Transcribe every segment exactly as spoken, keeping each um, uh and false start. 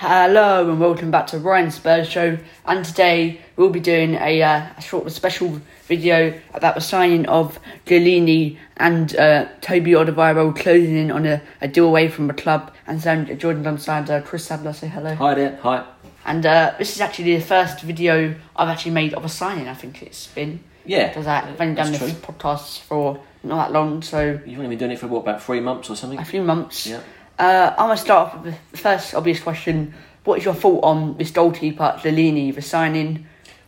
Hello and welcome back to Ryan's Spurs Show, and today we'll be doing a, uh, a sort of special video about the signing of Lellini and uh, Toby Alderweireld closing in on a, a deal away from the club, and so Jordan Donaldson and uh, Chris Sadler. Say hello. Hi there, hi. And uh, this is actually the first video I've actually made of a signing, I think it's been. Yeah. Because I've only done this podcast for not that long, so... You've only been doing it for what, about three months or something? A few months. Yeah. Uh, I'm going to start off with the first obvious question. What is your thought on this goalkeeper, Lellini, the signing?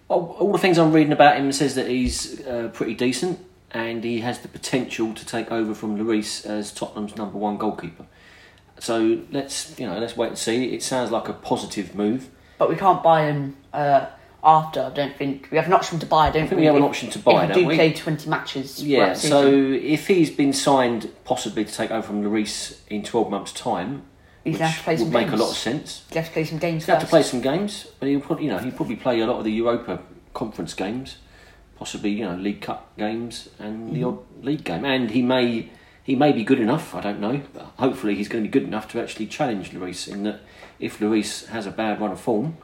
Well, all the things I'm reading about him says that he's uh, pretty decent and he has the potential to take over from Lloris as Tottenham's number one goalkeeper. So let's you know let's wait and see. It sounds like a positive move. But we can't buy him uh, after, I don't think. We have an option to buy, don't we? I think we, we have an option to buy, don't we? If we do play twenty matches. Yeah, so if he's been signed possibly to take over from Lloris in twelve months' time, he'd have to play some games. Would make a lot of sense. He'd have to play some games first. He'd have to play some games, but he'll probably, you know, he'll probably play a lot of the Europa Conference games, possibly, you know, League Cup games and mm-hmm. the odd league game. And he may he may be good enough, I don't know, but hopefully he's going to be good enough to actually challenge Lloris, in that if Lloris has a bad run of form,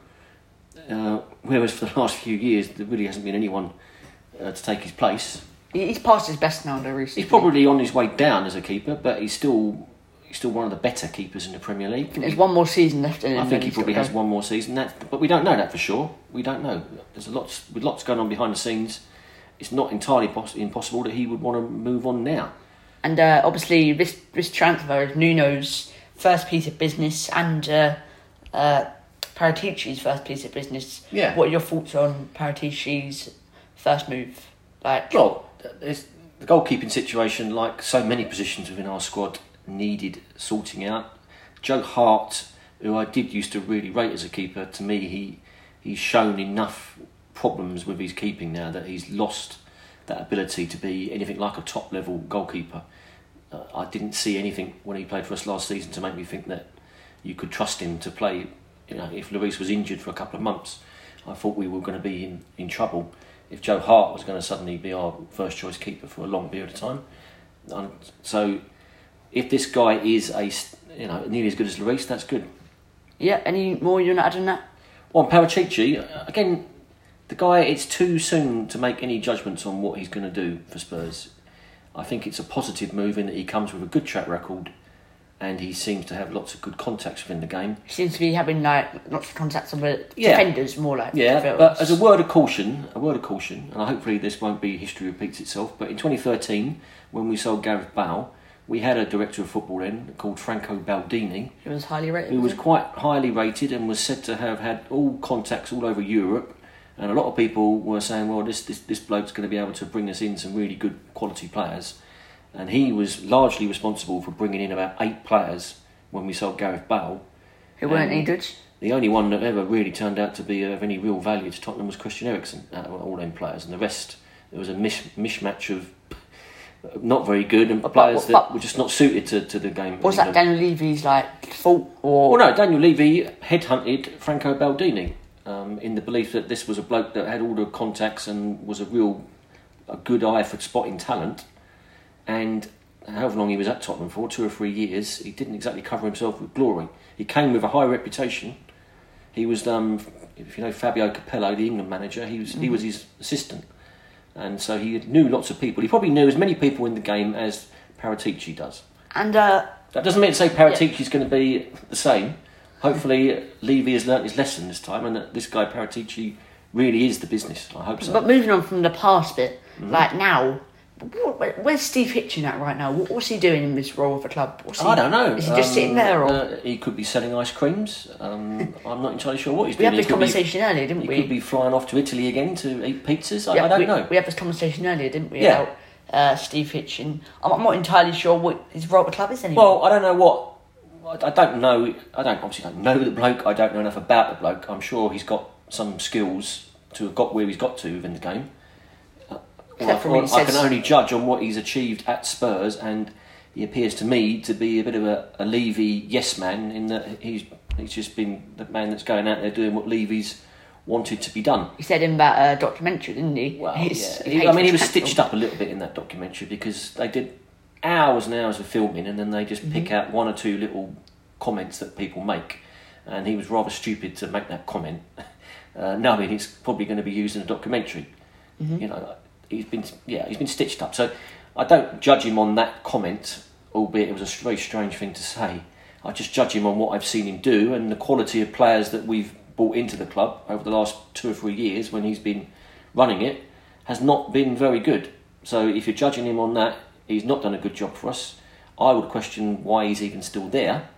uh, whereas for the last few years there really hasn't been anyone uh, to take his place. He's past his best now, Lloris. He's probably on his way down as a keeper, but he's still... He's still one of the better keepers in the Premier League. There's one more season left in him. I think he probably has one more season. That's, but we don't know that for sure. We don't know. There's a lot, with lots going on behind the scenes. It's not entirely poss- impossible that he would want to move on now. And uh, obviously, this, this transfer is Nuno's first piece of business and uh, uh, Paratici's first piece of business. Yeah. What are your thoughts on Paratici's first move? Like, well, the goalkeeping situation, like so many positions within our squad, needed sorting out. Joe Hart, who I did used to really rate as a keeper, to me he he's shown enough problems with his keeping now that he's lost that ability to be anything like a top level goalkeeper. Uh, I didn't see anything when he played for us last season to make me think that you could trust him to play. You know, if Lloris was injured for a couple of months, I thought we were going to be in, in trouble if Joe Hart was going to suddenly be our first choice keeper for a long period of time. And so if this guy is a you know nearly as good as Lloris, that's good. Yeah. Any more you're not adding that? Well, on Paratici, again, the guy. It's too soon to make any judgments on what he's going to do for Spurs. I think it's a positive move in that he comes with a good track record, and he seems to have lots of good contacts within the game. He seems to be having like lots of contacts on the yeah. defenders, more like yeah. Defenders. But as a word of caution, a word of caution, and hopefully this won't be history repeats itself. But in twenty thirteen, when we sold Gareth Bale, we had a director of football then called Franco Baldini. Who was highly rated. Who was quite highly rated and was said to have had all contacts all over Europe. And a lot of people were saying, well, this this, this bloke's going to be able to bring us in some really good quality players. And he was largely responsible for bringing in about eight players when we sold Gareth Bale. Who weren't needed. The only one that ever really turned out to be of any real value to Tottenham was Christian Eriksen, out of all them players. And the rest, there was a mish, mishmatch of... not very good, and but, players but, but, that were just not suited to, to the game. Was that Daniel Levy's like fault? Or well, no, Daniel Levy headhunted Franco Baldini um, in the belief that this was a bloke that had all the contacts and was a real a good eye for spotting talent. And however long he was at Tottenham for, two or three years, he didn't exactly cover himself with glory. He came with a high reputation. He was, um, if you know, Fabio Capello, the England manager. He was mm. he was his assistant. And so he knew lots of people. He probably knew as many people in the game as Paratici does. And uh, that doesn't mean to say Paratici's yeah. going to be the same. Hopefully, Levy has learnt his lesson this time, and that this guy Paratici really is the business. I hope so. But moving on from the past bit, mm-hmm. like now, what, where's Steve Hitchin at right now? What, what's he doing in this role of the club? What's he, I don't know. Is he just um, sitting there, or uh, he could be selling ice creams? Um, I'm not entirely sure what he's doing. We had this he conversation be, earlier, didn't he we? He could be flying off to Italy again to eat pizzas. I, yeah, I don't we, know. We had this conversation earlier, didn't we? Yeah. About uh, Steve Hitchin. I'm, I'm not entirely sure what his role at the club is anymore. Well, I don't know what. I don't know. I don't obviously don't know the bloke. I don't know enough about the bloke. I'm sure he's got some skills to have got where he's got to within the game. Well, I, I can only judge on what he's achieved at Spurs, and he appears to me to be a bit of a, a Levy yes man, in that he's he's just been the man that's going out there doing what Levy's wanted to be done. He said in that uh, documentary, didn't he? Well, his, yeah. He, I mean, he was stitched up a little bit in that documentary because they did hours and hours of filming, and then they just mm-hmm. pick out one or two little comments that people make. and he was rather stupid to make that comment, uh, knowing it's probably going to be used in a documentary. Mm-hmm. You know, he's been yeah he's been stitched up. So I don't judge him on that comment, albeit it was a very strange thing to say. I just judge him on what I've seen him do and the quality of players that we've brought into the club over the last two or three years when he's been running it has not been very good. So if you're judging him on that, he's not done a good job for us. I would question why he's even still there,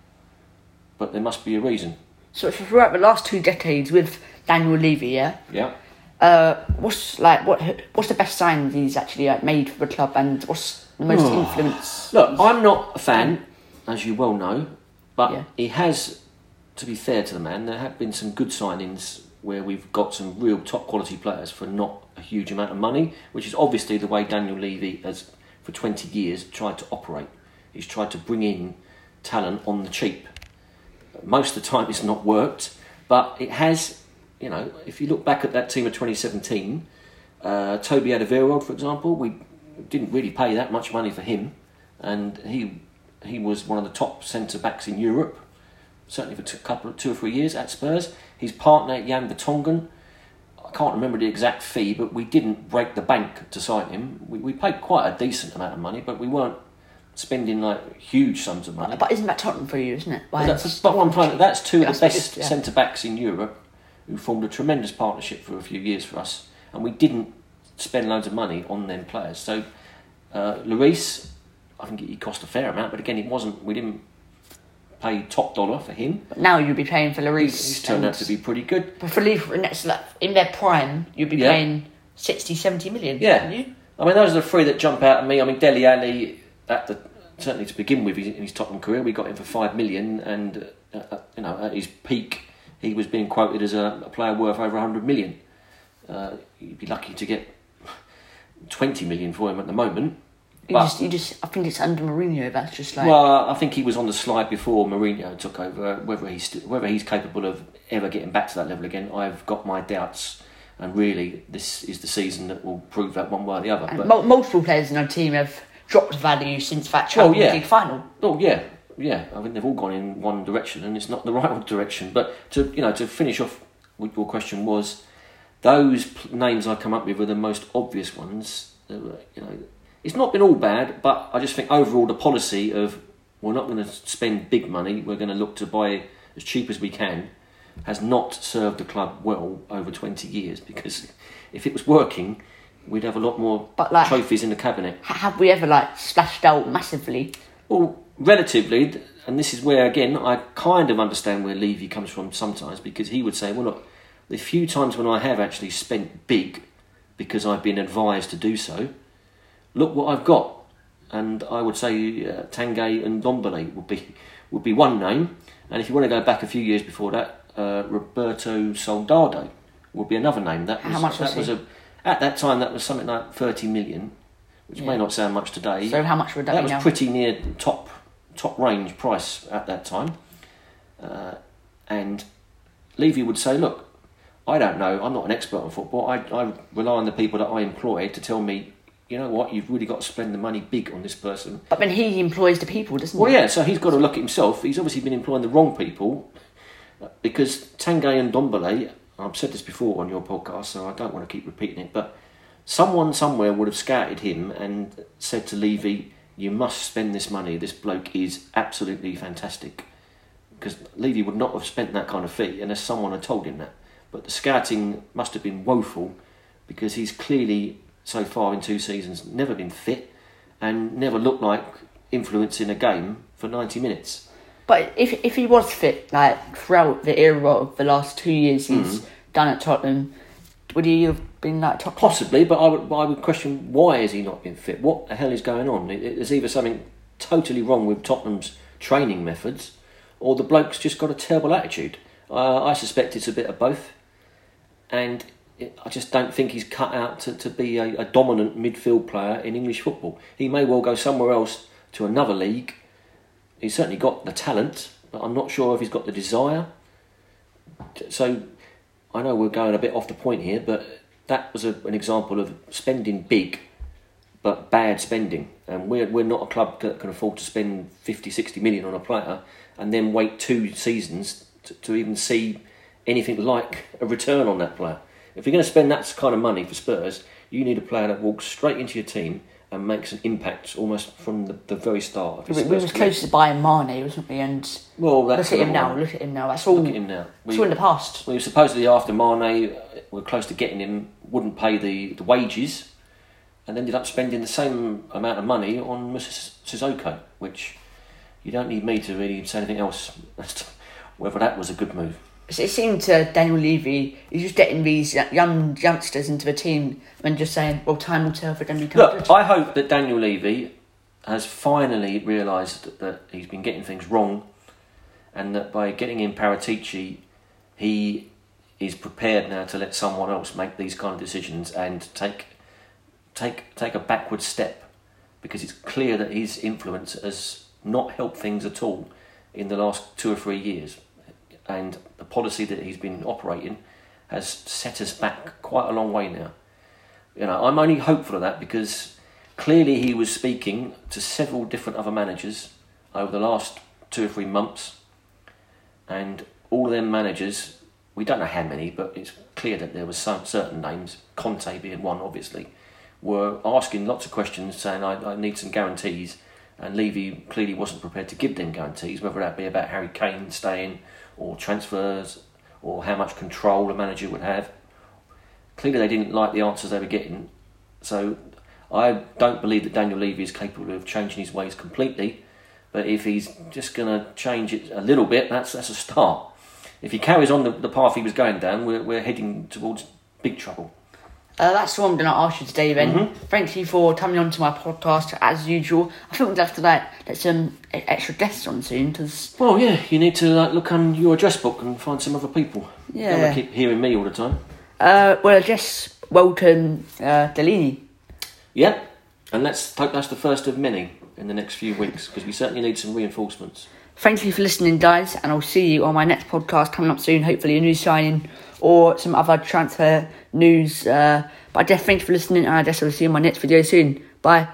but there must be a reason. So throughout the last two decades with Daniel Levy, yeah? Yeah. Uh, what's like what? What's the best sign he's actually like, made for the club, and what's the most oh. influence? Look, I'm not a fan, as you well know, but yeah. he has, to be fair to the man, there have been some good signings where we've got some real top quality players for not a huge amount of money, which is obviously the way Daniel Levy has, for twenty years, tried to operate. He's tried to bring in talent on the cheap. Most of the time it's not worked, but it has, you know, if you look back at that team of twenty seventeen, uh, Toby Alderweireld, for example, we didn't really pay that much money for him, and he he was one of the top centre-backs in Europe, certainly for two, couple, two or three years at Spurs. His partner, Jan Vertonghen, I can't remember the exact fee, but we didn't break the bank to sign him. We, we paid quite a decent amount of money, but we weren't spending like huge sums of money. But isn't that Tottenham for you, isn't it? Well, that's, but one point, that's two of the best yeah. centre-backs in Europe who formed a tremendous partnership for a few years for us, and we didn't spend loads of money on them players. So uh, Lloris, I think he cost a fair amount, but again, it wasn't. We didn't pay top dollar for him. But now you'd be paying for Lloris. He's, he's turned out to be pretty good. But for Lloris, like, in their prime, you'd be yeah. paying sixty, seventy million, yeah. wouldn't you? I mean, those are the three that jump out at me. I mean, Dele Alli, at the, certainly to begin with in his Tottenham career, we got him for five million, and uh, you know, at his peak, he was being quoted as a, a player worth over one hundred million. Uh, you'd be lucky to get twenty million for him at the moment. You just, you just, I think it's under Mourinho. That's just like. Well, I think he was on the slide before Mourinho took over. Whether he's st- whether he's capable of ever getting back to that level again, I've got my doubts. And really, this is the season that will prove that one way or the other. But m- multiple players in our team have dropped value since that Champions oh, yeah. League final. Oh yeah, yeah. I mean, they've all gone in one direction, and it's not the right direction. But to you know, to finish off, what your question was, those p- names I come up with were the most obvious ones. That were, you know. It's not been all bad, but I just think overall the policy of we're not going to spend big money, we're going to look to buy as cheap as we can, has not served the club well over twenty years, because if it was working, we'd have a lot more but like, trophies in the cabinet. Have we ever, like, splashed out massively? Well, relatively, and this is where, again, I kind of understand where Levy comes from sometimes, because he would say, well, look, the few times when I have actually spent big because I've been advised to do so, look what I've got. And I would say uh, Tanguy Ndombele would be would be one name. And if you want to go back a few years before that, uh, Roberto Soldado would be another name. That was, How much that was, was a, at that time, that was something like thirty million, which yeah. may not sound much today. So how much would that be now? That was pretty near top top range price at that time. Uh, and Levy would say, look, I don't know, I'm not an expert on football. I, I rely on the people that I employ to tell me, you know what, you've really got to spend the money big on this person. But then he employs the people, doesn't he? Well, yeah, so he's got to look at himself. He's obviously been employing the wrong people, because Tanguy Ndombele, I've said this before on your podcast, so I don't want to keep repeating it, but someone somewhere would have scouted him and said to Levy, you must spend this money. This bloke is absolutely fantastic. Because Levy would not have spent that kind of fee unless someone had told him that. But the scouting must have been woeful, because he's clearly, so far in two seasons, never been fit and never looked like influencing a game for ninety minutes. But if if he was fit, like, throughout the era of the last two years he's mm. done at Tottenham, would he have been, like, top? Possibly, but I would, I would question, why has he not been fit? What the hell is going on? There's either something totally wrong with Tottenham's training methods, or the bloke's just got a terrible attitude. Uh, I suspect it's a bit of both. And I just don't think he's cut out to, to be a, a dominant midfield player in English football. He may well go somewhere else to another league. He's certainly got the talent, but I'm not sure if he's got the desire. So I know we're going a bit off the point here, but that was a, an example of spending big, but bad spending. And we're, we're not a club that can afford to spend fifty, sixty million on a player and then wait two seasons to, to even see anything like a return on that player. If you're going to spend that kind of money for Spurs, you need a player that walks straight into your team and makes an impact almost from the, the very start of his Spurs. We was close to buying Mane, wasn't we? And well, that's look at him now. Look at him now. That's all. Look at him now. It's all in the past. We were supposedly after Mane. We're close to getting him. Wouldn't pay the, the wages, and ended up spending the same amount of money on Miss Suzoko, which you don't need me to really say anything else as to whether that was a good move. So it seemed to Daniel Levy, he's just getting these young youngsters into the team and just saying, well, time will tell for them to come. Look, I hope that Daniel Levy has finally realised that he's been getting things wrong, and that by getting in Paratici, he is prepared now to let someone else make these kind of decisions and take take take a backward step, because it's clear that his influence has not helped things at all in the last two or three years. And the policy that he's been operating has set us back quite a long way now. You know, I'm only hopeful of that because clearly he was speaking to several different other managers over the last two or three months, and all of them managers, we don't know how many, but it's clear that there were some certain names, Conte being one obviously, were asking lots of questions saying, I, I need some guarantees, and Levy clearly wasn't prepared to give them guarantees, whether that be about Harry Kane staying, or transfers, or how much control a manager would have. Clearly they didn't like the answers they were getting, so I don't believe that Daniel Levy is capable of changing his ways completely, but if he's just going to change it a little bit, that's that's a start. If he carries on the, the path he was going down, we're we're heading towards big trouble. Uh, that's all I'm going to ask you today then. Mm-hmm. Thank you for coming on to my podcast as usual. I think we'll have to like, get some extra guests on soon. Cause... Well, yeah, you need to like, look on your address book and find some other people. Yeah. Don't want to keep hearing me all the time. Uh, well, I guess welcome uh, Dellini. Yeah, and let's hope that's the first of many in the next few weeks, because we certainly need some reinforcements. Thank you for listening, guys, and I'll see you on my next podcast coming up soon. Hopefully a new signing or some other transfer news. Uh, but I guess thank you for listening, and I guess I'll see you in my next video soon. Bye.